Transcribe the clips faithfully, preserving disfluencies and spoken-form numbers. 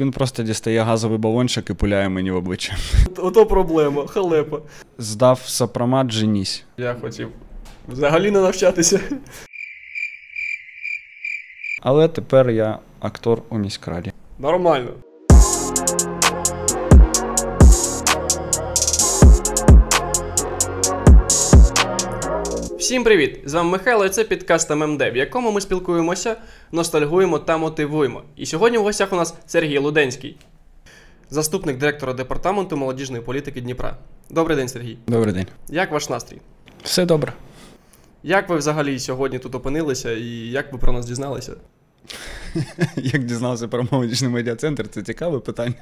Він просто дістає газовий балончик і пуляє мені в обличчя. Ото проблема, халепа. Здав сопромат, женісь. Я хотів взагалі не навчатися. Але тепер я актор у міськраді. Нормально. Всім привіт! З вами Михайло і це підкаст ем ем де, в якому ми спілкуємося, ностальгуємо та мотивуємо. І сьогодні в гостях у нас Сергій Луденський, заступник директора департаменту молодіжної політики Дніпра. Добрий день, Сергій. Добрий день. Як ваш настрій? Все добре. Як ви взагалі сьогодні тут опинилися і як ви про нас дізналися? Як дізнався про молодіжний медіацентр, це цікаве питання,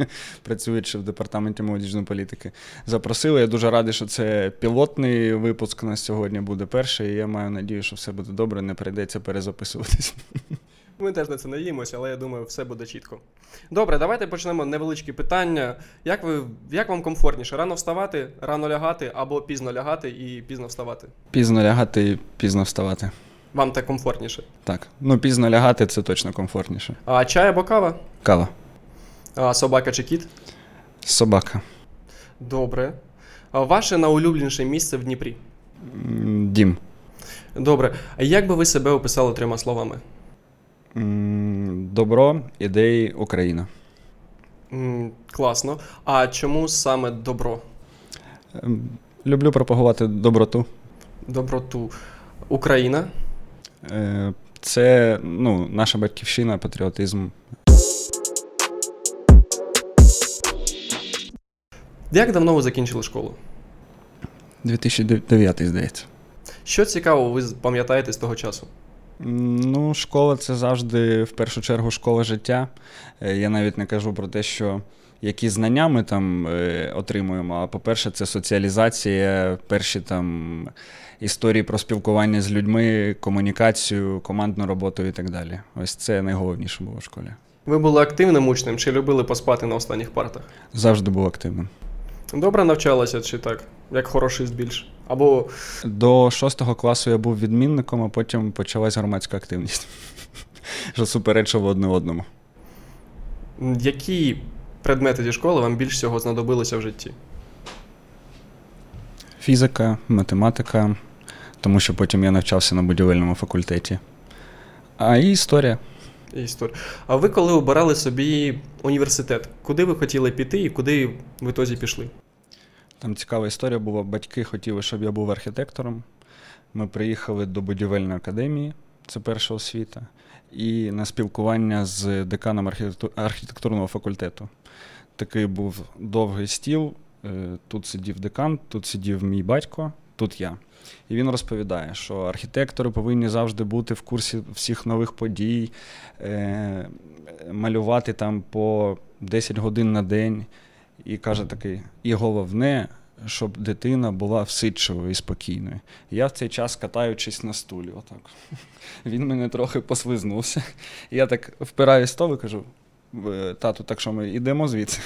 працюючи в департаменті молодіжної політики. Запросили, я дуже радий, що це пілотний випуск, у нас сьогодні буде перший, і я маю надію, що все буде добре, не прийдеться перезаписуватись. Ми теж на це надіємося, але я думаю, все буде чітко. Добре, давайте почнемо невеличкі питання. Як ви, як вам комфортніше, рано вставати, рано лягати або пізно лягати і пізно вставати? Пізно лягати і пізно вставати. Вам так комфортніше? Так. Ну, пізно лягати – це точно комфортніше. А чай або кава? Кава. А собака чи кіт? Собака. Добре. А ваше найулюбленіше місце в Дніпрі? Дім. Добре. А як би ви себе описали трьома словами? Добро, ідеї, Україна. Класно. А чому саме добро? Люблю пропагувати доброту. Доброту. Україна? Це, ну, наша батьківщина, патріотизм. Як давно ви закінчили школу? дві тисячі дев'ятий, здається. Що цікавого ви пам'ятаєте з того часу? Ну, школа – це завжди, в першу чергу, школа життя. Я навіть не кажу про те, що які знання ми там отримуємо, а по-перше, це соціалізація, перші там історії про спілкування з людьми, комунікацію, командну роботу і так далі. Ось це найголовніше було в школі. Ви були активним учнем чи любили поспати на останніх партах? Завжди був активним. Добре навчалася чи так, як хорошист більш? Або... До шостого класу я був відмінником, а потім почалась громадська активність, що суперечило одне одному. Які предмети зі школи вам більш всього знадобилися в житті? Фізика, математика, тому що потім я навчався на будівельному факультеті. А і історія. І історія. А ви коли обирали собі університет, куди ви хотіли піти і куди ви тоді пішли? Там цікава історія була. Батьки хотіли, щоб я був архітектором. Ми приїхали до будівельної академії, це перша освіта, і на спілкування з деканом архітекту... архітектурного факультету. Такий був довгий стіл, тут сидів декан, тут сидів мій батько, тут я. І він розповідає, що архітектори повинні завжди бути в курсі всіх нових подій, малювати там по десять годин на день. І каже такий, і головне, щоб дитина була всидчивою і спокійною. Я в цей час, катаючись на стулі, отак, він мене трохи послизнувся. Я так впираю стол і кажу, тату, так що ми йдемо звідси.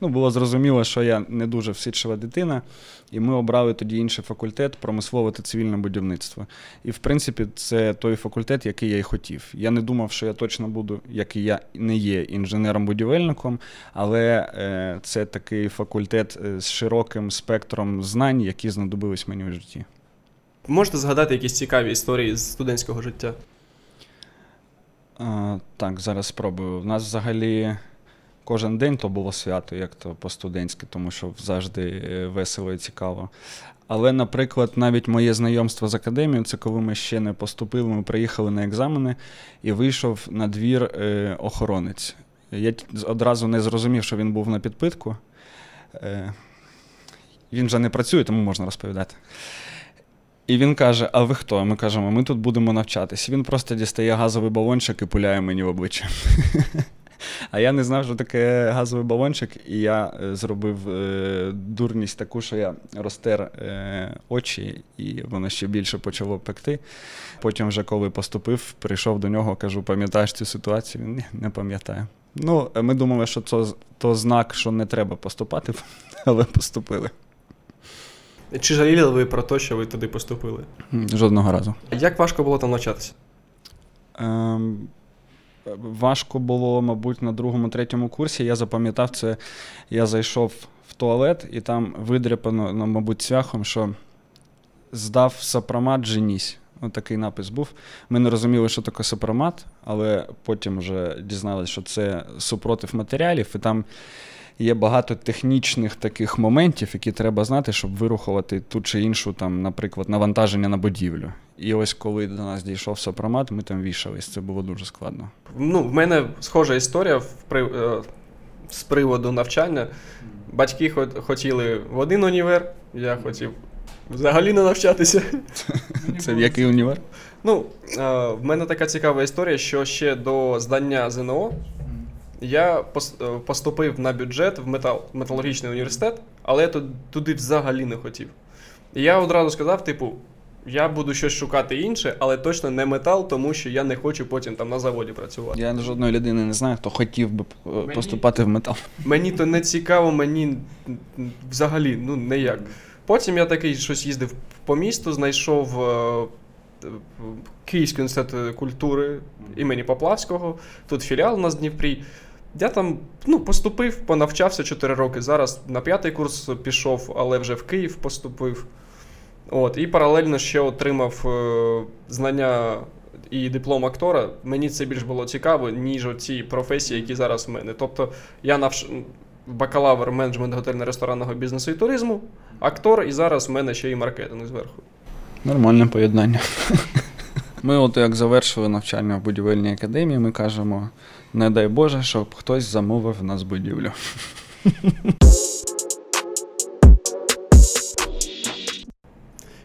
Ну, було зрозуміло, що я не дуже всидчива дитина, і ми обрали тоді інший факультет промислове та цивільне будівництво. І, в принципі, це той факультет, який я й хотів. Я не думав, що я точно буду, як і я не є інженером-будівельником, але це такий факультет з широким спектром знань, які знадобились мені в житті. Можете згадати якісь цікаві історії з студентського життя? А, так, зараз спробую. У нас взагалі кожен день то було свято, як-то по-студентськи, тому що завжди весело і цікаво. Але, наприклад, навіть моє знайомство з академією, це коли ми ще не поступили, ми приїхали на екзамени і вийшов на двір е, охоронець. Я одразу не зрозумів, що він був на підпитку. Е, він же не працює, тому можна розповідати. І він каже, а ви хто? Ми кажемо, ми тут будемо навчатись. Він просто дістає газовий балончик і пуляє мені в обличчя. А я не знав, що таке газовий балончик, і я зробив е- дурність таку, що я розтер е- очі, і воно ще більше почало пекти. Потім вже, коли поступив, прийшов до нього, кажу, пам'ятаєш цю ситуацію? Він, ні, не пам'ятаю. Ну, ми думали, що це то знак, що не треба поступати, але поступили. Чи жаліли ви про те, що ви туди поступили? Жодного разу. Як важко було там навчатися? Ем, важко було, мабуть, на другому-третьому курсі. Я запам'ятав це, я зайшов в туалет, і там видряпано, ну, мабуть, цвяхом, що здав сопромат, женісь. Отакий напис був. Ми не розуміли, що таке сопромат, але потім вже дізналися, що це супротив матеріалів, і там є багато технічних таких моментів, які треба знати, щоб вирухувати ту чи іншу, там, наприклад, навантаження на будівлю. І ось коли до нас дійшов сопромат, ми там вішались. Це було дуже складно. Ну, в мене схожа історія в при... з приводу навчання. Батьки хотіли в один універ, я хотів взагалі не навчатися. Це в який універ? Ну, в мене така цікава історія, що ще до здання ЗНО я поступив на бюджет в метал, металургічний університет, але я туди взагалі не хотів. І я одразу сказав, типу, я буду щось шукати інше, але точно не метал, тому що я не хочу потім там на заводі працювати. Я жодної людини не знаю, хто хотів би мені, поступати в метал. Мені то не цікаво, мені взагалі, ну, ніяк. Потім я такий щось їздив по місту, знайшов е- Київський інститут культури імені Поплавського, тут філіал у нас в Дніпрі. Я там, ну, поступив, понавчався чотири роки, зараз на п'ятий курс пішов, але вже в Київ поступив. От, і паралельно ще отримав е- знання і диплом актора. Мені це більш було цікаво, ніж оці професії, які зараз в мене. Тобто я навч... бакалавр менеджмент готельно-ресторанного бізнесу і туризму, актор, і зараз в мене ще і маркетинг зверху. Нормальне поєднання. Ми от як завершили навчання в будівельній академії, ми кажемо, не дай Боже, щоб хтось замовив в нас будівлю.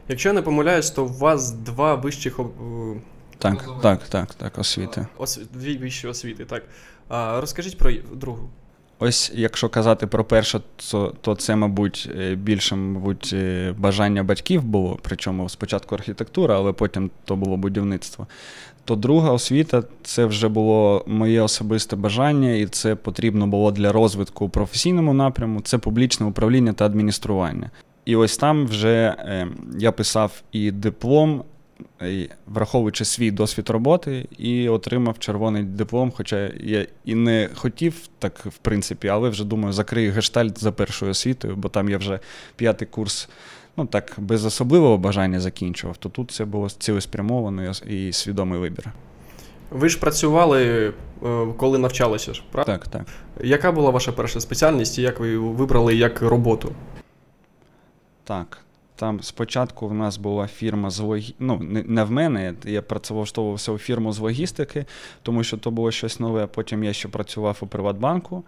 Якщо я не помиляюсь, то у вас два вищих... Так, так, так, так, так, освіти. Ос... Дві вищі освіти, так. А, розкажіть про другу. Ось, якщо казати про перше, то, то це, мабуть, більше, мабуть, бажання батьків було, причому спочатку архітектура, але потім то було будівництво. То друга освіта – це вже було моє особисте бажання, і це потрібно було для розвитку у професійному напряму – це публічне управління та адміністрування. І ось там вже я писав і диплом, враховуючи свій досвід роботи, і отримав червоний диплом, хоча я і не хотів так, в принципі, але вже, думаю, закрию гештальт за першою освітою, бо там я вже п'ятий курс, ну так, без особливого бажання закінчував, то тут це було цілеспрямовано і свідомий вибір. Ви ж працювали, коли навчалися, правда? Так, так. Яка була ваша перша спеціальність і як ви її вибрали як роботу? Так. Там спочатку в нас була фірма з логі... ну, не в мене, я працевлаштовувався у фірму з логістики, тому що то було щось нове, потім я ще працював у Приватбанку,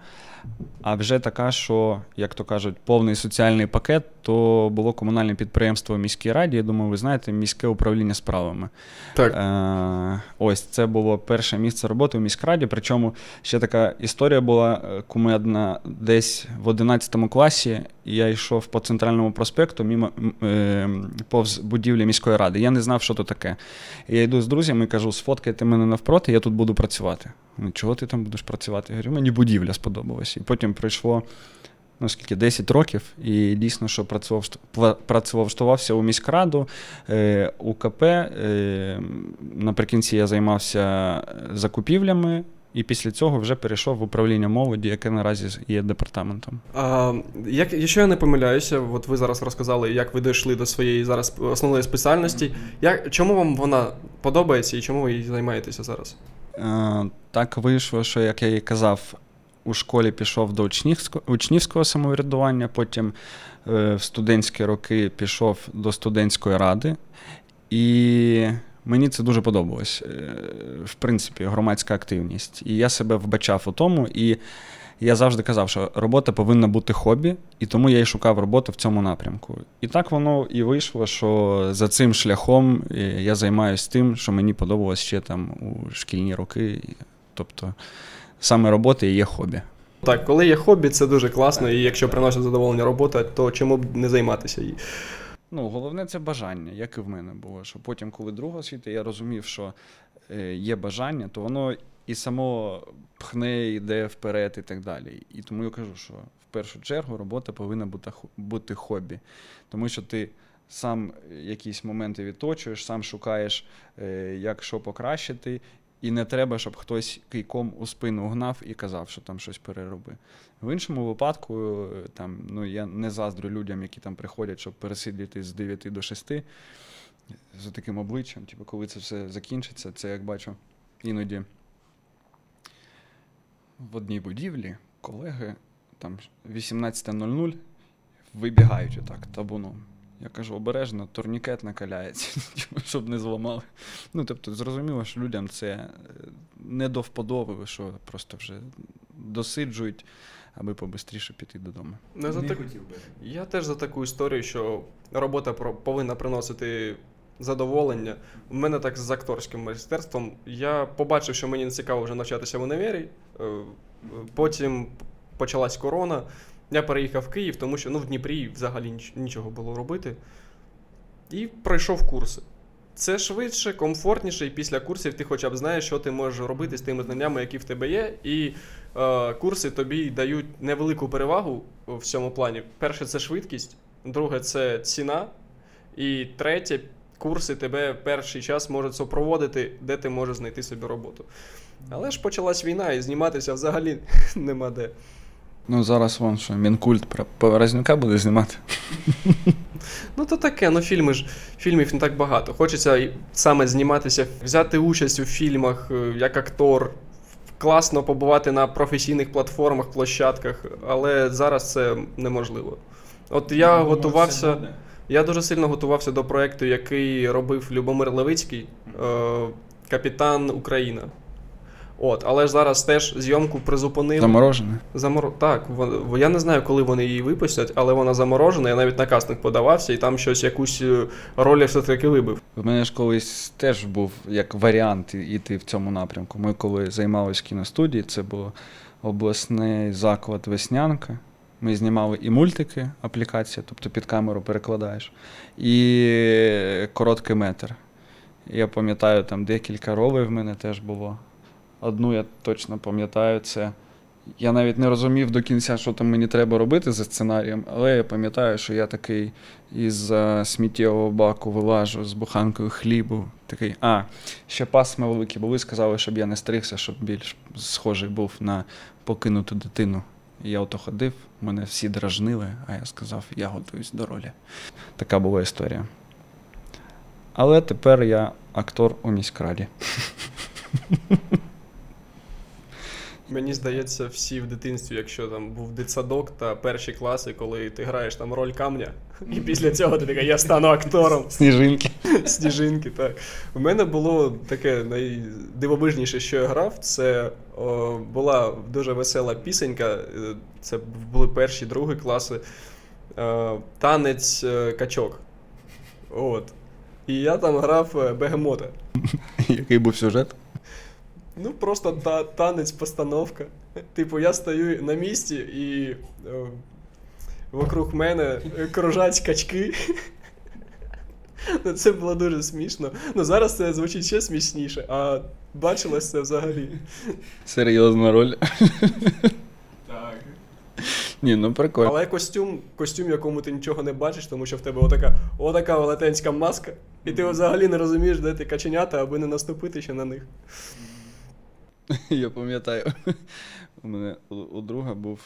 а вже така, що, як то кажуть, повний соціальний пакет, то було комунальне підприємство в міській раді, я думаю, ви знаєте, міське управління справами. Так. Е- ось, це було перше місце роботи в міськраді, причому ще така історія була кумедна, десь в одинадцятому класі я йшов по Центральному проспекту, мімо... повз будівлі міської ради. Я не знав, що то таке. Я йду з друзями і кажу, сфоткайте мене навпроти, я тут буду працювати. Чого ти там будеш працювати? Я говорю, мені будівля сподобалась. І потім пройшло, ну, скільки, десять років, і дійсно, що працював, працевлаштувався у міськраду, у КП. Наприкінці я займався закупівлями, і після цього вже перейшов в управління молоді, яке наразі є департаментом. А, як, якщо я не помиляюся, от ви зараз розказали, як ви дійшли до своєї зараз основної спеціальності. Як, чому вам вона подобається і чому ви її займаєтеся зараз? А, так вийшло, що, як я і казав, у школі пішов до учнівського, учнівського самоврядування, потім е, в студентські роки пішов до студентської ради. І... Мені це дуже подобалось, в принципі, громадська активність. І я себе вбачав у тому, і я завжди казав, що робота повинна бути хобі, і тому я і шукав роботу в цьому напрямку. І так воно і вийшло, що за цим шляхом я займаюся тим, що мені подобалось ще там у шкільні роки. Тобто саме робота і є хобі. Так, коли є хобі, це дуже класно, і якщо приносить задоволення робота, то чому б не займатися її? Ну, головне – це бажання, як і в мене було, що потім, коли друга освіта, я розумів, що є бажання, то воно і само пхне, йде вперед і так далі. І тому я кажу, що в першу чергу робота повинна бути хобі, тому що ти сам якісь моменти відточуєш, сам шукаєш, як що покращити, І не треба, щоб хтось кийком у спину гнав і казав, що там щось перероби. В іншому випадку, там, ну, я не заздрю людям, які там приходять, щоб пересидіти з дев'яти до шести, з таким обличчям, типу, коли це все закінчиться, це, як бачу, іноді в одній будівлі колеги там вісімнадцята нуль нуль вибігають отак табуном. Я кажу, обережно, турнікет накаляється, щоб не зламали. Ну, тобто, зрозуміло, що людям це не до вподоби, що просто вже досиджують, аби побистріше піти додому. Не за так... Я теж за таку історію, що робота повинна приносити задоволення. У мене так з акторським майстерством. Я побачив, що мені не цікаво вже навчатися в універі. Потім почалась корона. Я переїхав в Київ, тому що ну, в Дніпрі взагалі ніч, нічого було робити. І пройшов курси. Це швидше, комфортніше, і після курсів ти хоча б знаєш, що ти можеш робити з тими знаннями, які в тебе є. І е, курси тобі дають невелику перевагу в цьому плані. Перше – це швидкість, друге – це ціна. І третє – курси тебе перший час можуть супроводити, де ти можеш знайти собі роботу. Але ж почалась війна, і зніматися взагалі нема де. Ну, зараз вам що, Мінкульт про Поворознюка буде знімати? Ну, то таке, ну фільми ж, фільмів не так багато. Хочеться саме зніматися, взяти участь у фільмах як актор, класно побувати на професійних платформах, площадках, але зараз це неможливо. От я ну, готувався, я дуже сильно готувався до проєкту, який робив Любомир Левицький, е- «Капітан Україна». От, але ж зараз теж зйомку призупинили. Заморожена? Замор... Так, вон... я не знаю, коли вони її випустять, але вона заморожена, я навіть на кастинг подавався, і там щось, якусь роль все-таки вибив. У мене ж колись теж був як варіант іти в цьому напрямку. Ми коли займалися кіностудією, це був обласний заклад «Веснянка». Ми знімали і мультики, аплікація, тобто під камеру перекладаєш, і короткий метр. Я пам'ятаю, там декілька ролей в мене теж було. Одну я точно пам'ятаю, це я навіть не розумів до кінця, що там мені треба робити за сценарієм, але я пам'ятаю, що я такий із сміттєвого баку вилажу з буханкою хлібу, такий, а, ще пасми великі були, сказали, щоб я не стригся, щоб більш схожий був на покинуту дитину. І я ото ходив, мене всі дражнили, а я сказав, я готуюсь до ролі. Така була історія. Але тепер я актор у міськраді. Мені здається, всі в дитинстві, якщо там був дитсадок та перші класи, коли ти граєш там роль камня, і після цього ти така, я стану актором. Сніжинки. Сніжинки, так. У мене було таке найдивовижніше, що я грав, це о, була дуже весела пісенька, це були перші, другі класи, о, танець качок. От. І я там грав бегемота. Який був сюжет? Ну, просто та, танець, постановка. Типу, я стою на місці і о, вокруг мене кружать качки. Ну, це було дуже смішно. Ну, зараз це звучить ще смішніше, а бачилось це взагалі. Серйозна роль. Так. Ні, ну прикольно. Але костюм, костюм, в якому ти нічого не бачиш, тому що в тебе отака, отака велетенська маска, і ти взагалі не розумієш, де ти каченята, аби не наступити ще на них. Я пам'ятаю, у мене у друга був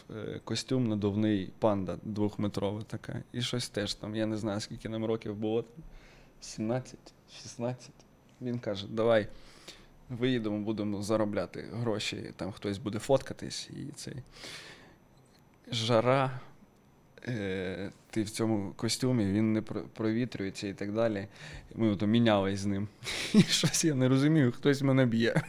костюм надувний панда двохметрова така. І щось теж там, я не знаю, скільки нам років було. сімнадцять, шістнадцять. Він каже, давай виїдемо, будемо заробляти гроші, там хтось буде фоткатись. І цей жара, е, ти в цьому костюмі, він не провітрюється і так далі. Ми ото мінялись з ним. І щось я не розумію, хтось мене б'є.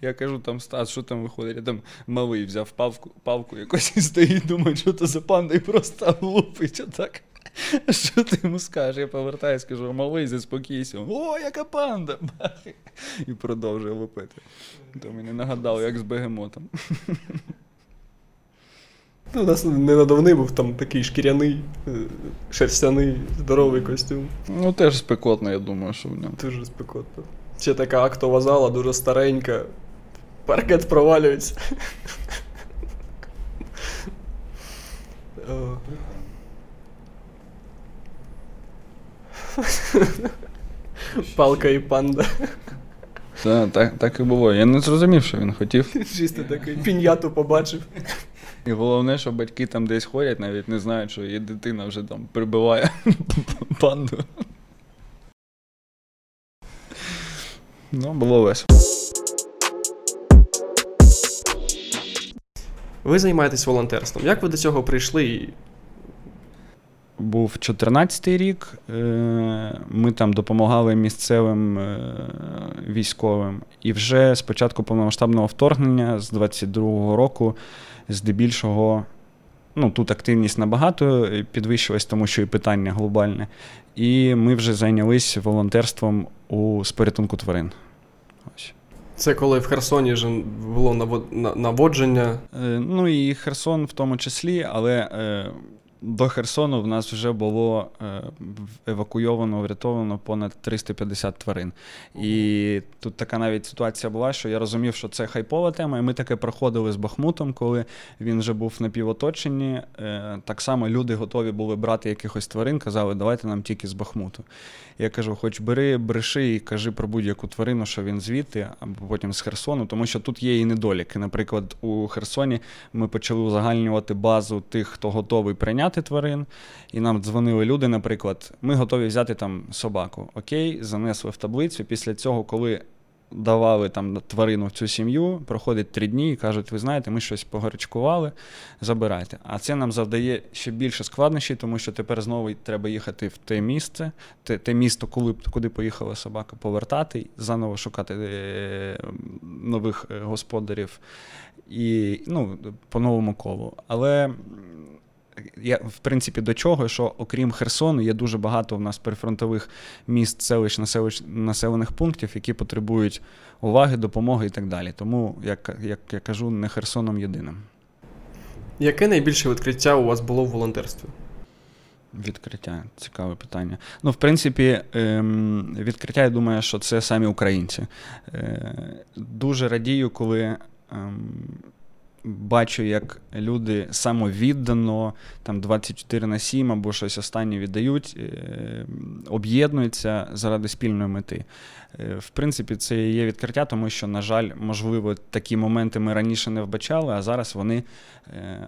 Я кажу, там, Стас, що там виходить? Я там малий взяв павку, павку якось і стоїть, думає, що то за панда, і просто лупить отак. Що ти йому скажеш? Я повертаюсь, кажу, малий, заспокійся. О, яка панда! І продовжує лупити. То мені нагадало, як з бегемотом. У нас не надувний був, там такий шкіряний, шерстяний, здоровий костюм. Ну теж спекотно, я думаю, що в ньому. Дуже спекотно. Ще така актова зала, дуже старенька. Паркет провалюється. Палка і панда. Да, так, так і було. Я не зрозумів, що він хотів. Чисто такий піньяту побачив. І головне, що батьки там десь ходять, навіть не знають, що її дитина вже там прибиває панду. Ну, було весело. Ви займаєтесь волонтерством. Як ви до цього прийшли? Був чотирнадцятий рік. Ми там допомагали місцевим військовим. І вже з початку повномасштабного вторгнення, з двадцять другого року, здебільшого, ну, тут активність набагато підвищилась, тому що і питання глобальне. І ми вже зайнялись волонтерством у порятунку тварин. Ось. Це коли в Херсоні вже було наводження? Ну і Херсон в тому числі, але до Херсону в нас вже було евакуйовано, врятовано понад триста п'ятдесят тварин. І тут така навіть ситуація була, що я розумів, що це хайпова тема, і ми таке проходили з Бахмутом, коли він вже був на півоточенні. Так само люди готові були брати якихось тварин, казали, давайте нам тільки з Бахмуту. Я кажу, хоч бери, бреши і кажи про будь-яку тварину, що він звідти, або потім з Херсону, тому що тут є і недоліки. Наприклад, у Херсоні ми почали узагальнювати базу тих, хто готовий прийняти тварин, і нам дзвонили люди, наприклад, ми готові взяти там собаку, окей, занесли в таблицю, після цього, коли давали там тварину в цю сім'ю, проходить три дні і кажуть, ви знаєте, ми щось погарячкували, забирайте. А це нам завдає ще більше складнощів, тому що тепер знову треба їхати в те місце, те, те місто, коли, куди поїхала собака, повертати, заново шукати нових господарів і, ну, по новому колу. Але я, в принципі, до чого, що окрім Херсону, є дуже багато в нас прифронтових міст, селищ, населищ, населених пунктів, які потребують уваги, допомоги і так далі. Тому, як, як я кажу, не Херсоном єдиним. Яке найбільше відкриття у вас було в волонтерстві? Відкриття. Цікаве питання. Ну, в принципі, відкриття, я думаю, що це самі українці. Дуже радію, коли бачу, як люди самовіддано, там двадцять чотири на сім або щось останнє віддають, об'єднуються заради спільної мети. В принципі, це є відкриття, тому що, на жаль, можливо, такі моменти ми раніше не вбачали, а зараз вони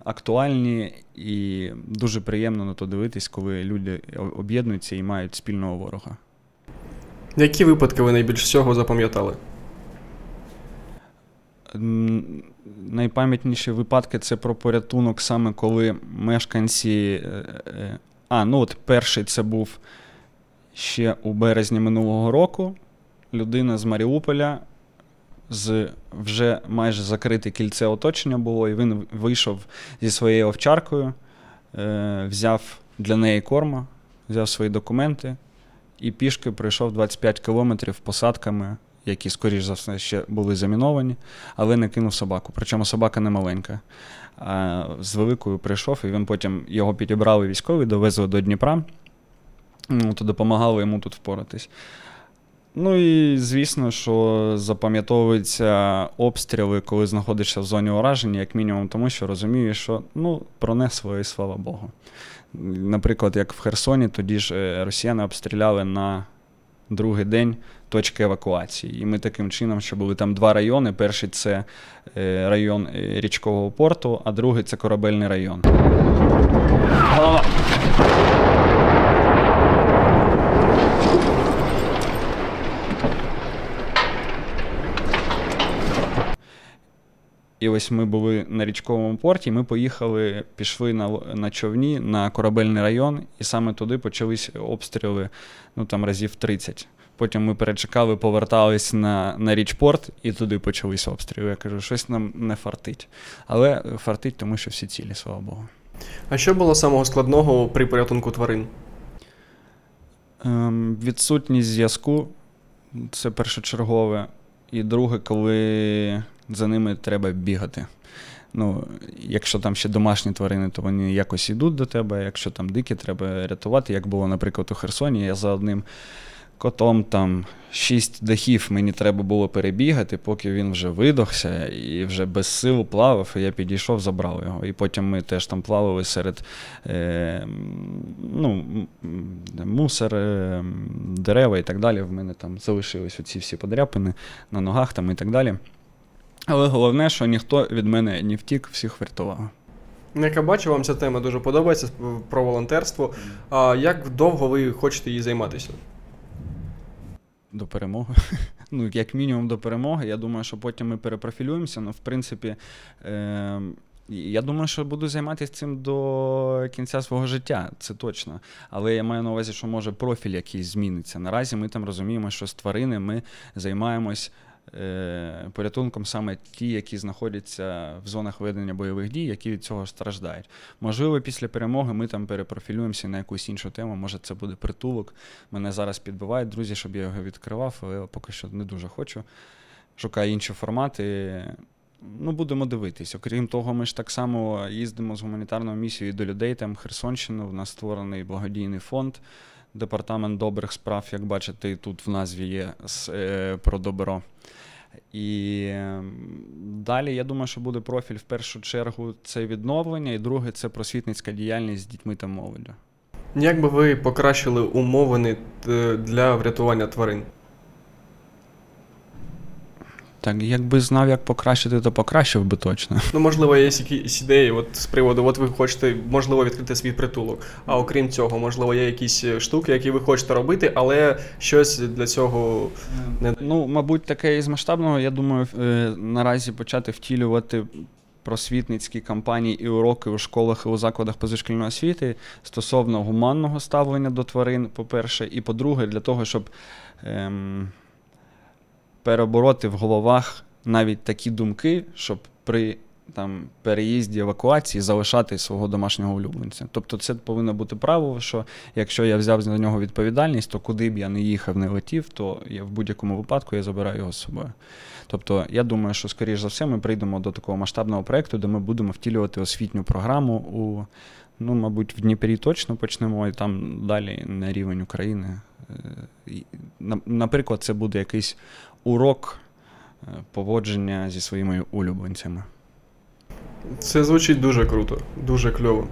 актуальні і дуже приємно на то дивитись, коли люди об'єднуються і мають спільного ворога. Які випадки ви найбільш всього запам'ятали? Найпам'ятніші випадки – це про порятунок, саме коли мешканці… А, ну от перший це був ще у березні минулого року. Людина з Маріуполя, з вже майже закрите кільце оточення було, і він вийшов зі своєю овчаркою, взяв для неї корма, взяв свої документи і пішки пройшов двадцять п'ять кілометрів посадками, які, скоріш за все, ще були заміновані, але не кинув собаку. Причому собака не маленька. А з великою прийшов, і він потім його підібрали військові, довезли до Дніпра, ну, то допомагали йому тут впоратись. Ну і, звісно, що запам'ятовуються обстріли, коли знаходишся в зоні ураження, як мінімум тому, що розумієш, що, ну, пронесло і слава Богу. Наприклад, як в Херсоні, тоді ж росіяни обстріляли на другий день точки евакуації. І ми таким чином, що були там два райони. Перший – це район річкового порту, а другий – це корабельний район. І ось ми були на річковому порті, ми поїхали, пішли на, на човні, на корабельний район, і саме туди почались обстріли, ну там разів тридцять. Потім ми перечекали, повертались на, на річпорт, і туди почались обстріли. Я кажу, щось нам не фартить. Але фартить, тому що всі цілі, слава Богу. А що було самого складного при порятунку тварин? Ем, відсутність зв'язку, це першочергове. І друге, коли за ними треба бігати. Ну, якщо там ще домашні тварини, то вони якось йдуть до тебе, якщо там дикі, треба рятувати. Як було, наприклад, у Херсоні, я за одним котом там шість дахів мені треба було перебігати, поки він вже видохся і вже без сил плавав, і я підійшов, забрав його. І потім ми теж там плавали серед е, ну, мусор, е, дерева і так далі. В мене там залишились оці всі подряпини на ногах там і так далі. Але головне, що ніхто від мене не втік, всіх врятував. Як я бачу, вам ця тема дуже подобається, про волонтерство. А як довго ви хочете її займатися? До перемоги. Ну, як мінімум до перемоги. Я думаю, що потім ми перепрофілюємося, але, в принципі, е- я думаю, що буду займатися цим до кінця свого життя, це точно. Але я маю на увазі, що може профіль якийсь зміниться. Наразі ми там розуміємо, що з тварини ми займаємось порятунком саме ті, які знаходяться в зонах ведення бойових дій, які від цього страждають. Можливо, після перемоги ми там перепрофілюємося на якусь іншу тему, може це буде притулок. Мене зараз підбивають друзі, щоб я його відкривав, але поки що не дуже хочу. Шукаю інші формати. Ну, будемо дивитись. Окрім того, ми ж так само їздимо з гуманітарною місією до людей, там Херсонщину, в нас створений благодійний фонд, Департамент добрих справ, як бачите, і тут в назві є про добро. І далі, я думаю, що буде профіль, в першу чергу, це відновлення, і друге, це просвітницька діяльність з дітьми та молоддю. Як би ви покращили умови для врятування тварин? Так, якби знав, як покращити, то покращив би точно. Ну, можливо, є якісь ідеї от, з приводу, от ви хочете, можливо, відкрити свій притулок, а окрім цього, можливо, є якісь штуки, які ви хочете робити, але щось для цього не... Ну, мабуть, таке із масштабного, я думаю, наразі почати втілювати просвітницькі кампанії і уроки у школах і у закладах позашкільної освіти стосовно гуманного ставлення до тварин, по-перше, і по-друге, для того, щоб... Ем... перебороти в головах навіть такі думки, щоб при там, переїзді евакуації залишати свого домашнього улюбленця. Тобто це повинно бути правило, що якщо я взяв за нього відповідальність, то куди б я не їхав, не летів, то я в будь-якому випадку я забираю його з собою. Тобто я думаю, що, скоріш за все, ми прийдемо до такого масштабного проєкту, де ми будемо втілювати освітню програму у, ну, мабуть, в Дніпрі точно почнемо, і там далі на рівень України. Наприклад, це буде якийсь урок поводження зі своїми улюбленцями. Це звучить дуже круто, дуже кльово.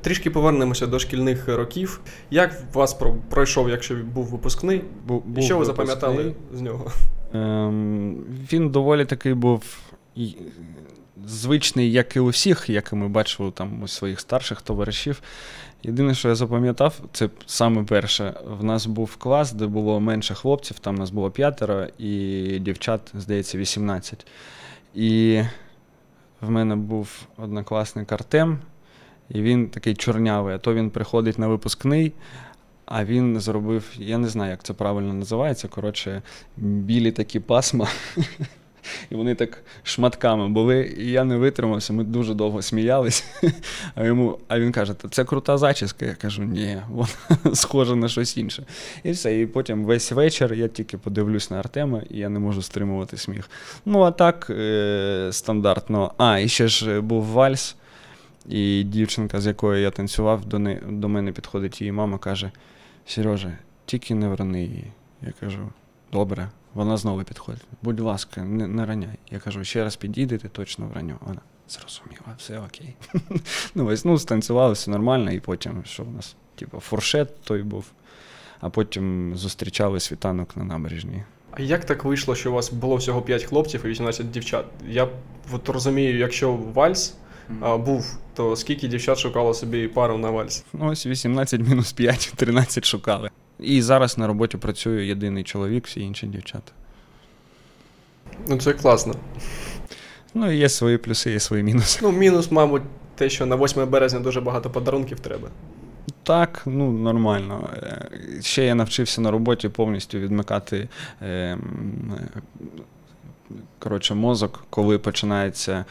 Трішки повернемося до шкільних років. Як у вас пройшов, якщо був випускний? Бу- був і що ви випускний. Запам'ятали з нього? Ем, він доволі такий був... звичний, як і у всіх, як і ми бачили там у своїх старших товаришів. Єдине, що я запам'ятав, це саме перше. В нас був клас, де було менше хлопців, там нас було п'ятеро, і дівчат, здається, вісімнадцять. І в мене був однокласник Артем, і він такий чорнявий, а то він приходить на випускний, а він зробив, я не знаю, як це правильно називається, коротше, білі такі пасма. І вони так шматками були, і я не витримався, ми дуже довго сміялись. А йому, а він каже, це крута зачіска. Я кажу, ні, вона схожа на щось інше. І все, і потім весь вечір я тільки подивлюсь на Артема, і я не можу стримувати сміх. Ну, а так, е- стандартно. А, і ще ж був вальс, і дівчинка, з якою я танцював, до, не, до мене підходить її мама, каже, Сережа, тільки не врани її. Я кажу, добре. Вона знову підходить. Будь ласка, не, не раняй. Я кажу, ще раз підійдете, точно враню. Вона зрозуміла, все окей. Ну, ось, ну, станцювали, все нормально, і потім, що в нас, типу, фуршет той був, а потім зустрічали світанок на набережні. А як так вийшло, що у вас було всього п'ять хлопців і вісімнадцять дівчат? Я от розумію, якщо вальс mm-hmm. був, то скільки дівчат шукало собі пару на вальс? Ну, ось вісімнадцять мінус п'ять, тринадцять шукали. І зараз на роботі працює єдиний чоловік, всі інші дівчата. Ну, це класно. Ну, є свої плюси, є свої мінуси. Ну, мінус, мабуть, те, що на восьме березня дуже багато подарунків треба. Так, ну, нормально. Ще я навчився на роботі повністю відмикати е, коротше, мозок, коли починається...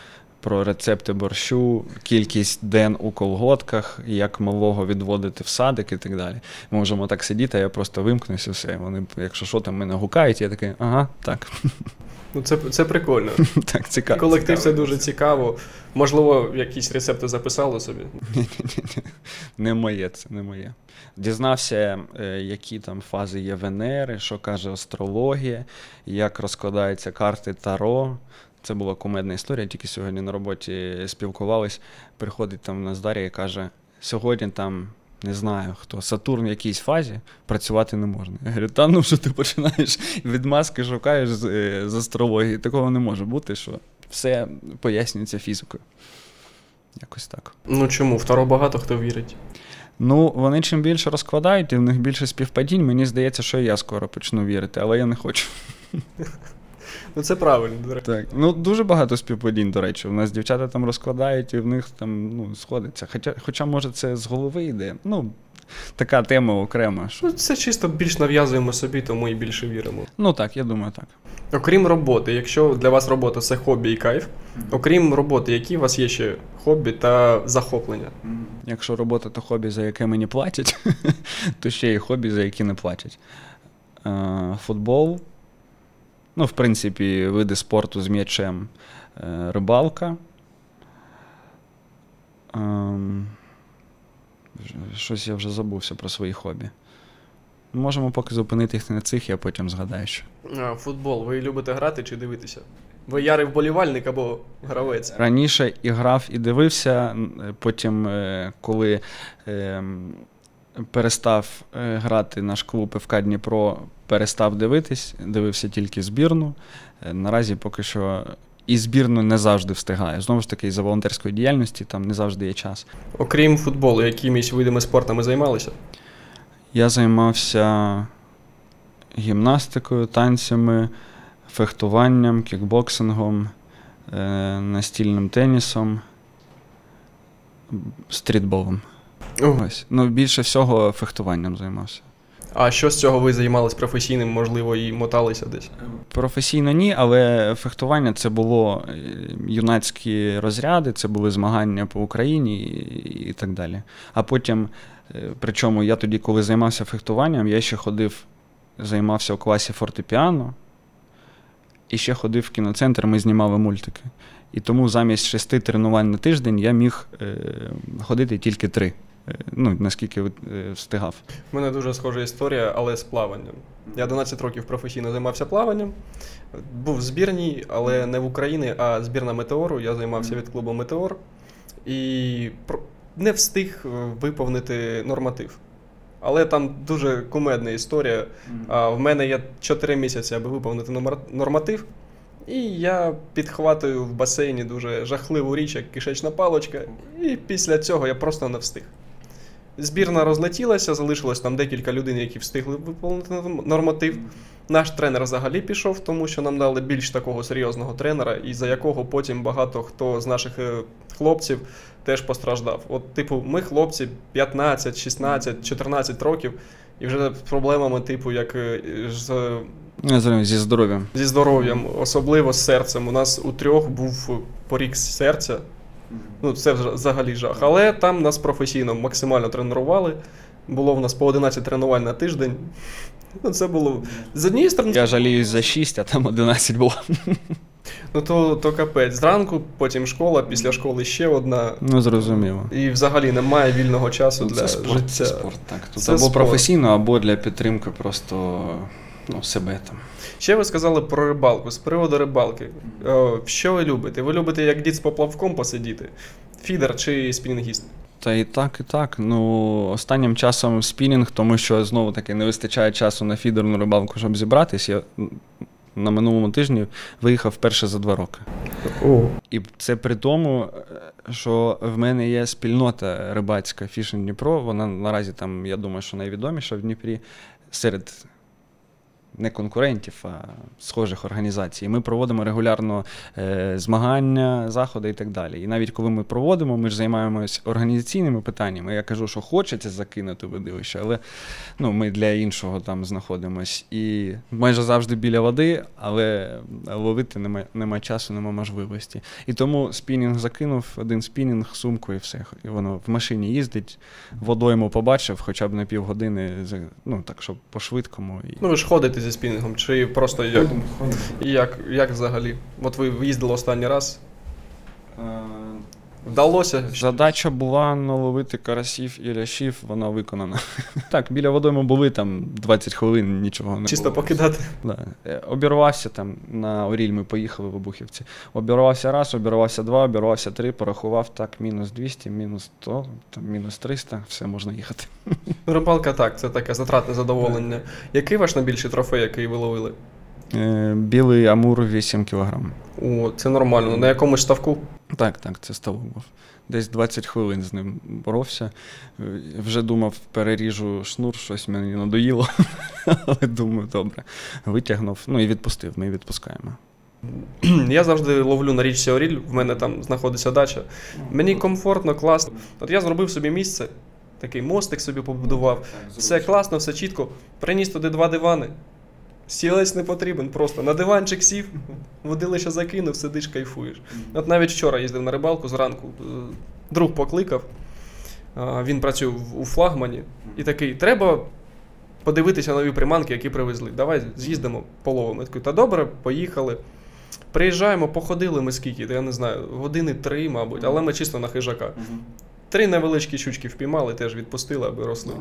про рецепти борщу, кількість ден у колготках, як малого відводити в садик і так далі. Ми можемо так сидіти, а я просто вимкнуся все. Вони, якщо що, там мене гукають, я такий, ага, так. Ну, це, це прикольно. Так, цікаво. Колектив це дуже цікаво. Можливо, якісь рецепти записали собі? Ні-ні-ні, не моє це, не моє. Дізнався, які там фази є Венери, що каже астрологія, як розкладаються карти Таро. Це була кумедна історія, тільки сьогодні на роботі спілкувались. Приходить там на Дар'я і каже, сьогодні там... не знаю хто, Сатурн в якійсь фазі, працювати не можна. Я говорю, та ну що ти починаєш відмазки шукаєш з, з астрології, такого не може бути, що все пояснюється фізикою. Якось так. Ну чому? В Таро багато хто вірить. Ну, вони чим більше розкладають, і в них більше співпадінь, мені здається, що я скоро почну вірити, але я не хочу. Ну це правильно, до речі. Так. Ну дуже багато співпадінь, до речі. У нас дівчата там розкладають і в них там ну, сходиться. Хоча, хоча, може, це з голови йде. Ну, така тема окрема. Що... Ну це чисто більш нав'язуємо собі, тому і більше віримо. Ну так, я думаю, так. Окрім роботи, якщо для вас робота – це хобі і кайф, mm-hmm. окрім роботи, які у вас є ще хобі та захоплення? Mm-hmm. Якщо робота – то хобі, за яке мені платять, то ще є хобі, за які не платять. Футбол. Ну, в принципі, види спорту з м'ячем, рибалка, щось я вже забувся про свої хобі. Можемо поки зупинити їх на цих, я потім згадаю, що. А, футбол, ви любите грати чи дивитися? Ви ярий вболівальник або гравець? Раніше і грав, і дивився, потім, коли перестав грати наш клуб ПФК Дніпро, перестав дивитись, дивився тільки збірну. Наразі поки що і збірну не завжди встигаю. Знову ж таки, із-за волонтерської діяльності там не завжди є час. Окрім футболу, якимись видами спорту займалися? Я займався гімнастикою, танцями, фехтуванням, кікбоксингом, настільним тенісом, стрітболом. Uh. Ось. Ну, більше всього фехтуванням займався. А що з цього ви займались професійним, можливо, і моталися десь? Професійно ні, але фехтування це було юнацькі розряди, це були змагання по Україні і так далі. А потім, причому я тоді, коли займався фехтуванням, я ще ходив, займався у класі фортепіано і ще ходив в кіноцентр, ми знімали мультики. І тому замість шести тренувань на тиждень я міг ходити тільки три. Ну, наскільки встигав. У мене дуже схожа історія, але з плаванням. Я дванадцять років професійно займався плаванням. Був в збірній, але не в Україні, а збірна Метеору. Я займався від клубу Метеор. І не встиг виповнити норматив. Але там дуже кумедна історія. В мене є чотири місяці, аби виповнити норматив. І я підхватую в басейні дуже жахливу річ, як кишечна паличка. І після цього я просто не встиг. Збірна розлетілася, залишилось там декілька людей, які встигли виповнити норматив. Наш тренер взагалі пішов, тому що нам дали більш такого серйозного тренера, і за якого потім багато хто з наших хлопців теж постраждав. От, типу, ми хлопці п'ятнадцять, шістнадцять, чотирнадцять років, і вже з проблемами, типу, як з... Зі здоров'ям. Зі здоров'ям, особливо з серцем. У нас у трьох був поріг серця. Ну, це взагалі жах. Але там нас професійно максимально тренували. Було в нас по одинадцять тренувань на тиждень. Ну, це було... З однієї сторони... Я жаліюсь за шість, а там одинадцять було. Ну, то, то капець. Зранку, потім школа, після школи ще одна. Ну, зрозуміло. І взагалі немає вільного часу для спорт, життя. Це спорт, так. Тут це або спорт. Професійно, або для підтримки просто... Ну, себе там. Ще ви сказали про рибалку. З приводу рибалки. Що ви любите? Ви любите як дід з поплавком посидіти? Фідер чи спінінгіст? Та і так, і так. Ну, останнім часом спінінг, тому що, знову-таки, не вистачає часу на фідерну рибалку, щоб зібратись. Я на минулому тижні виїхав вперше за два роки. Oh. І це при тому, що в мене є спільнота рибацька Fishing Dnipro. Вона наразі там, я думаю, що найвідоміша в Дніпрі серед... не конкурентів, а схожих організацій. Ми проводимо регулярно е, змагання, заходи і так далі. І навіть коли ми проводимо, ми ж займаємось організаційними питаннями. Я кажу, що хочеться закинути водилище, але ну, ми для іншого там знаходимось. І майже завжди біля води, але ловити немає, немає часу, немає можливості. І тому спінінг закинув, один спінінг, сумку і все. І воно в машині їздить, водойму побачив, хоча б на півгодини, ну так, щоб по-швидкому. І... Ну ви ж ходите зі спінінгом? Чи просто як? І як, як взагалі? От ви їздили останній раз? Вдалося? Задача була наловити карасів і лящів, вона виконана. Так, біля водойми були там двадцять хвилин, нічого не було. Чисто покидати? Да. Обірвався там на Оріль, ми поїхали в Обухівці. Обірвався раз, обірвався два, обірвався три, порахував так, мінус двісті, мінус сто, мінус триста, все, можна їхати. Рибалка так, це таке затратне задоволення. Який ваш найбільший трофей, який ви ловили? Білий амур вісім кілограмів. О, це нормально. На якомусь ставку? Так, так, це ставок був. Десь двадцять хвилин з ним боровся. Вже думав, переріжу шнур, щось мені надоїло. Але думаю, добре. Витягнув, ну і відпустив, ми відпускаємо. Я завжди ловлю на річці Оріль, в мене там знаходиться дача. Мені комфортно, класно. От я зробив собі місце, такий мостик собі побудував. Все класно, все чітко. Приніс туди два дивани. Сілець не потрібен, просто на диванчик сів, водилище закинув, сидиш, кайфуєш. От навіть вчора їздив на рибалку зранку, друг покликав, він працює у флагмані, і такий, треба подивитися нові приманки, які привезли, давай з'їздимо, половимо. Я такий, та добре, поїхали. Приїжджаємо, походили ми скільки, я не знаю, години три, мабуть, але ми чисто на хижака. Три невеличкі щучки впіймали, теж відпустили, аби росли.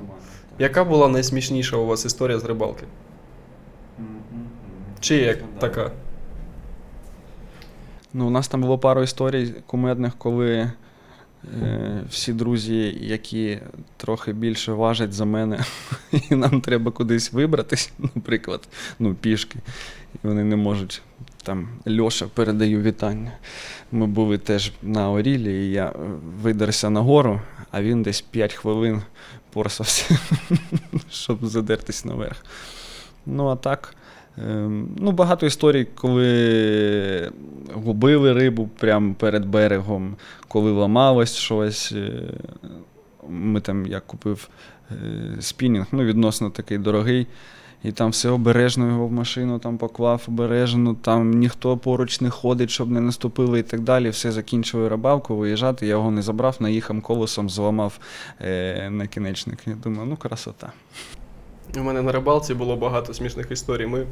Яка була найсмішніша у вас історія з рибалки? Чи як така? Ну, у нас там було пару історій кумедних, коли е, всі друзі, які трохи більше важать за мене, і нам треба кудись вибратись, наприклад, ну, пішки, і вони не можуть. Там Льоша, передаю вітання. Ми були теж на Орілі, і я видерся нагору, а він десь п'ять хвилин порсався, щоб задертись наверх. Ну, а так... Ну, багато історій, коли губили рибу прямо перед берегом, коли ламалось щось. Ми там, я купив спінінг, ну, відносно такий дорогий, і там все обережно його в машину там поклав, обережно, там ніхто поруч не ходить, щоб не наступили і так далі. Все, закінчили рибалку, виїжджати, я його не забрав, наїхав колесом, зламав е- накінечник. Я думаю, ну, красота. У мене на рибалці було багато смішних історій. Ми,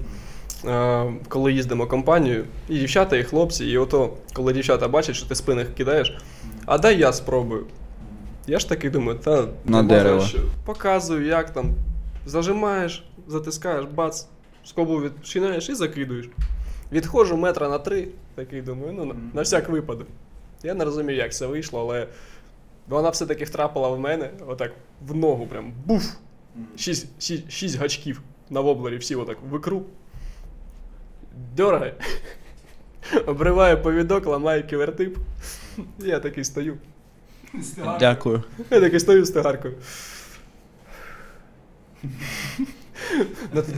е, коли їздимо компанією, і дівчата, і хлопці, і ото, коли дівчата бачать, що ти спинах кидаєш, а дай я спробую. Я ж таки думаю, та на дерево. Можеш, показую, як там, зажимаєш, затискаєш, бац, скобу відчиняєш і закидуєш. Відходжу метра на три, такий думаю, ну, на, на всяк випадок. Я не розумію, як це вийшло, але вона все-таки втрапила в мене, отак, в ногу, прям буф! Шість, шість, шість гачків на воблері, всі отак в ікру. Дьоргає. Обриває повідок, ламає ківертип. Я такий стою. Дякую. Я такий стою з цигаркою.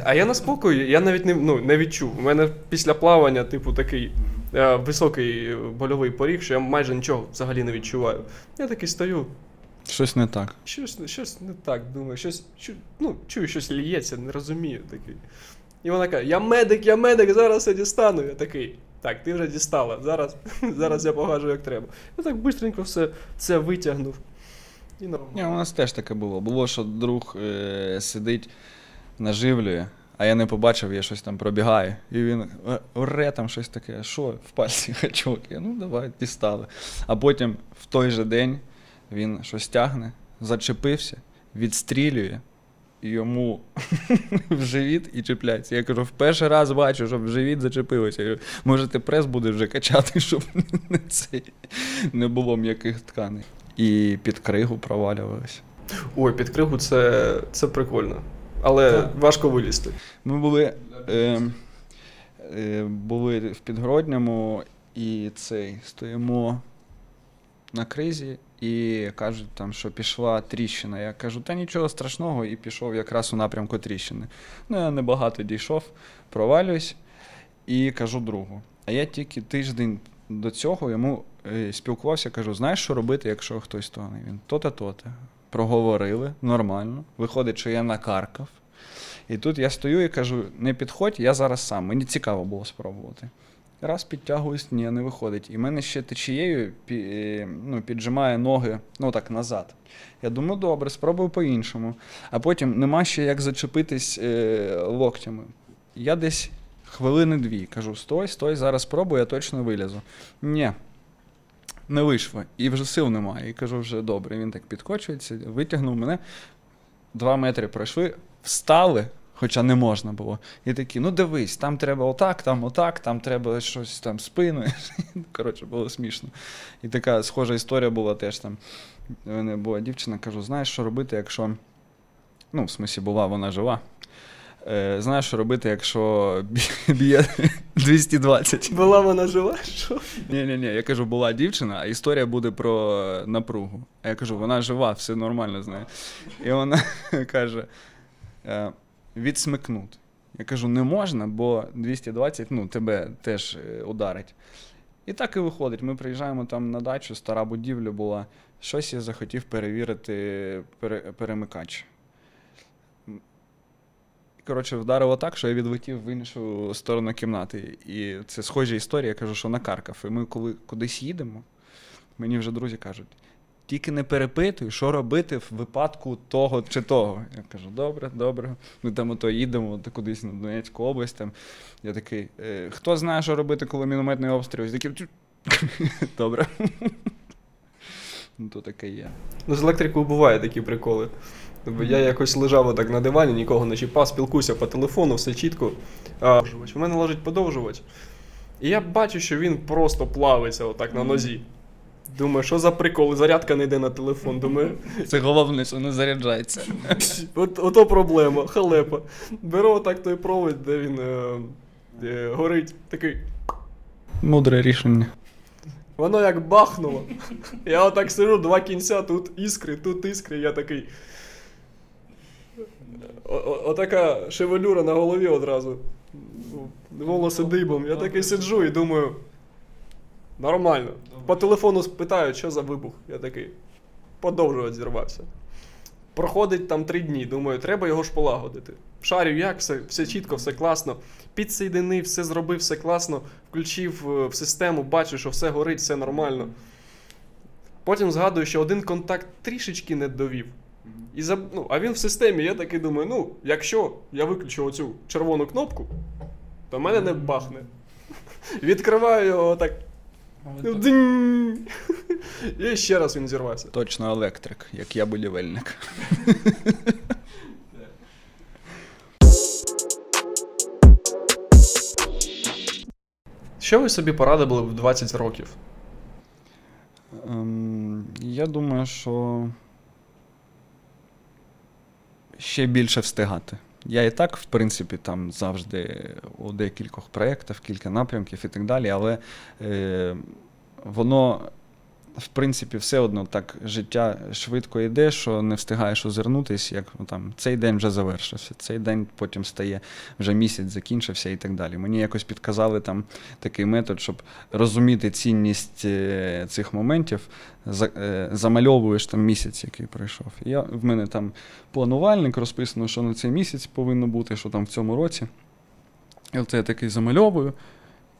А я на спокою, я навіть не, ну, не відчув. У мене після плавання, типу, такий е, високий больовий поріг, що я майже нічого взагалі не відчуваю. Я такий стою. Щось не так. Щось, щось не так, думаю, щось, чу, ну, чую, щось л'ється, не розумію такий. І вона каже, я медик, я медик, зараз я дістану. Я такий, так, ти вже дістала, зараз, зараз я покажу, як треба. Я так швидко все це витягнув. І нормально. Ні, у нас теж таке було. Було, що друг е- сидить, наживлює, а я не побачив, я щось там пробігаю. І він оре там щось таке, що в пальці гачок. Я, ну давай, дістали. А потім в той же день він щось тягне, зачепився, відстрілює йому в живіт і чіпляється. Я кажу, в перший раз бачу, щоб в живіт зачепилося. Я кажу, може ти прес будеш вже качати, щоб не, це, не було м'яких тканей. І під кригу провалювалися. Ой, під кригу це, це прикольно, але так, важко вилізти. Ми були, е, е, були в Підгородньому і цей, стоїмо на кризі. І кажуть, там, що пішла тріщина. Я кажу, та нічого страшного, і пішов якраз у напрямку тріщини. Ну, я небагато дійшов, провалююсь і кажу другу. А я тільки тиждень до цього йому спілкувався, кажу, знаєш, що робити, якщо хтось тоне? Він то-то, то-то. Проговорили, нормально. Виходить, що я накаркав. І тут я стою і кажу, не підходь, я зараз сам. Мені цікаво було спробувати. Раз підтягуюсь, ні, не виходить. І мене ще течією ну, піджимає ноги, ну так, назад. Я думаю, добре, спробую по-іншому. А потім нема ще як зачепитись е, локтями. Я десь хвилини дві кажу, стой, стой, зараз спробую, я точно вилізу. Ні, не вийшло, і вже сил немає. І кажу, вже добре, він так підкочується, витягнув мене, два метри пройшли, встали, хоча не можна було. І такі, ну дивись, там треба отак, там отак, там треба щось там спиною. Коротше, було смішно. І така схожа історія була теж там. У мене була дівчина, кажу, знаєш, що робити, якщо... Ну, в смислі, була, вона жила. Е, знаєш, що робити, якщо б'є двісті двадцять? Була вона жива? Що? Ні-ні-ні, я кажу, була дівчина, а історія буде про напругу. А я кажу, вона жива, все нормально з нею. І вона каже... Е, відсмикнути. Я кажу, не можна, бо двісті двадцять, ну, тебе теж ударить. І так і виходить. Ми приїжджаємо там на дачу, стара будівля була. Щось я захотів перевірити пере, перемикач. Коротше, вдарило так, що я відлетів в іншу сторону кімнати. І це схожа історія, я кажу, що накаркав. І ми коли кудись їдемо, мені вже друзі кажуть, тільки не перепитуй, що робити в випадку того чи того. Я кажу, добре, добре. Ми там ото їдемо кудись на Донецьку область. Там. Я такий, хто знає, що робити, коли мінометний обстріл? Я такий, добре. Ну, то таке є. Ну, з електрикою бувають такі приколи. Я якось лежав отак на дивані, нікого не чіпав, спілкуюся по телефону, все чітко. А, у мене лежить подовжувач. І я бачу, що він просто плавиться отак на нозі. Думаю, що за прикол, зарядка не йде на телефон, думаю. Це головне, що не заряджається. От, ото проблема, халепа. Беру отак той провід, де він е, е, горить, такий... Мудре рішення. Воно як бахнуло. Я отак сижу, два кінця, тут іскри, тут іскри, я такий... О, отака шевелюра на голові одразу. Волоси дибом, я такий сиджу і думаю... Нормально. Добре. По телефону спитають, що за вибух. Я такий, подовжувач зірвався. Проходить там три дні, думаю, треба його ж полагодити. Шарю як, все, все чітко, все класно. Підсоєдинив, все зробив, все класно. Включив в систему, бачу, що все горить, все нормально. Потім згадую, що один контакт трішечки не довів. І за... ну, а він в системі, я такий думаю, ну, якщо я виключу оцю червону кнопку, то мене не бахне. Відкриваю його так. І ще раз він зірвався. Точно електрик, як я будівельник. Що ви собі порадили б в двадцять років? Ем, я думаю, що ще більше встигати. Я і так, в принципі, там завжди у декількох проєктах, кілька напрямків і так далі, але е, воно, в принципі, все одно так життя швидко йде, що не встигаєш озирнутись, як там цей день вже завершився, цей день потім стає, вже місяць закінчився і так далі. Мені якось підказали там такий метод, щоб розуміти цінність цих моментів, за, е, замальовуєш там місяць, який пройшов. Я, в мене там планувальник розписано, що на цей місяць повинно бути, що там в цьому році. І от я такий замальовую,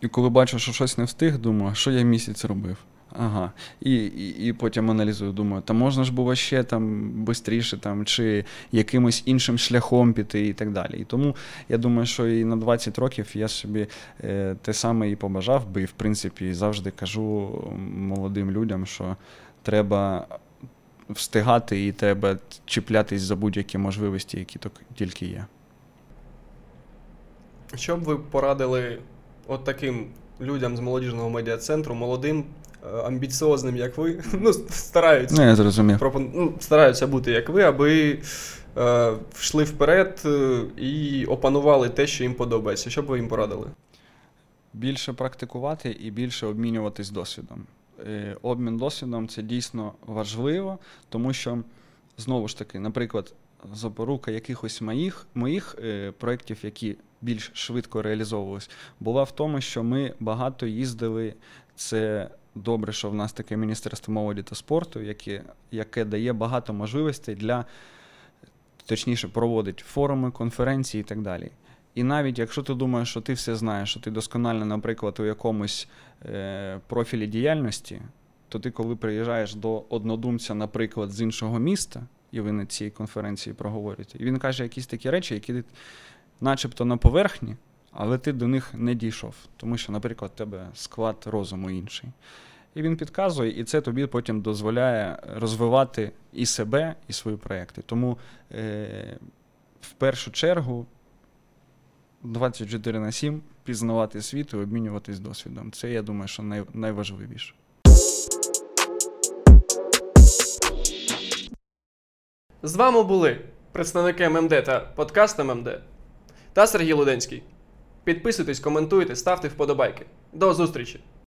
і коли бачу, що щось не встиг, думаю, що я місяць робив. Ага, і, і, і потім аналізую, думаю, та можна ж було ще там швидше, там, чи якимось іншим шляхом піти і так далі. І тому я думаю, що і на двадцять років я собі е, те саме і побажав би, і в принципі завжди кажу молодим людям, що треба встигати і треба чіплятись за будь-які можливості, які тільки є. Що б ви порадили от таким людям з молодіжного медіацентру, молодим, амбіціозним, як ви, ну, стараються, Не, я зрозумів. Пропон... Ну, стараються бути, як ви, аби е, йшли вперед е, і опанували те, що їм подобається. Що б ви їм порадили? Більше практикувати і більше обмінюватись досвідом. Е, обмін досвідом – це дійсно важливо, тому що, знову ж таки, наприклад, запорука якихось моїх, моїх е, проєктів, які більш швидко реалізовувалися, була в тому, що ми багато їздили. Це добре, що в нас таке Міністерство молоді та спорту, яке, яке дає багато можливостей для, точніше, проводить форуми, конференції і так далі. І навіть якщо ти думаєш, що ти все знаєш, що ти досконально, наприклад, у якомусь е, профілі діяльності, то ти, коли приїжджаєш до однодумця, наприклад, з іншого міста, і ви на цій конференції проговорюєте, і він каже якісь такі речі, які ти начебто на поверхні, але ти до них не дійшов, тому що, наприклад, у тебе склад розуму інший. І він підказує, і це тобі потім дозволяє розвивати і себе, і свої проєкти. Тому е- в першу чергу двадцять чотири на сім пізнавати світ і обмінюватись досвідом. Це, я думаю, що най- найважливіше. З вами були представники ММД та подкаст ММД та Сергій Луденський. Підписуйтесь, коментуйте, ставте вподобайки. До зустрічі!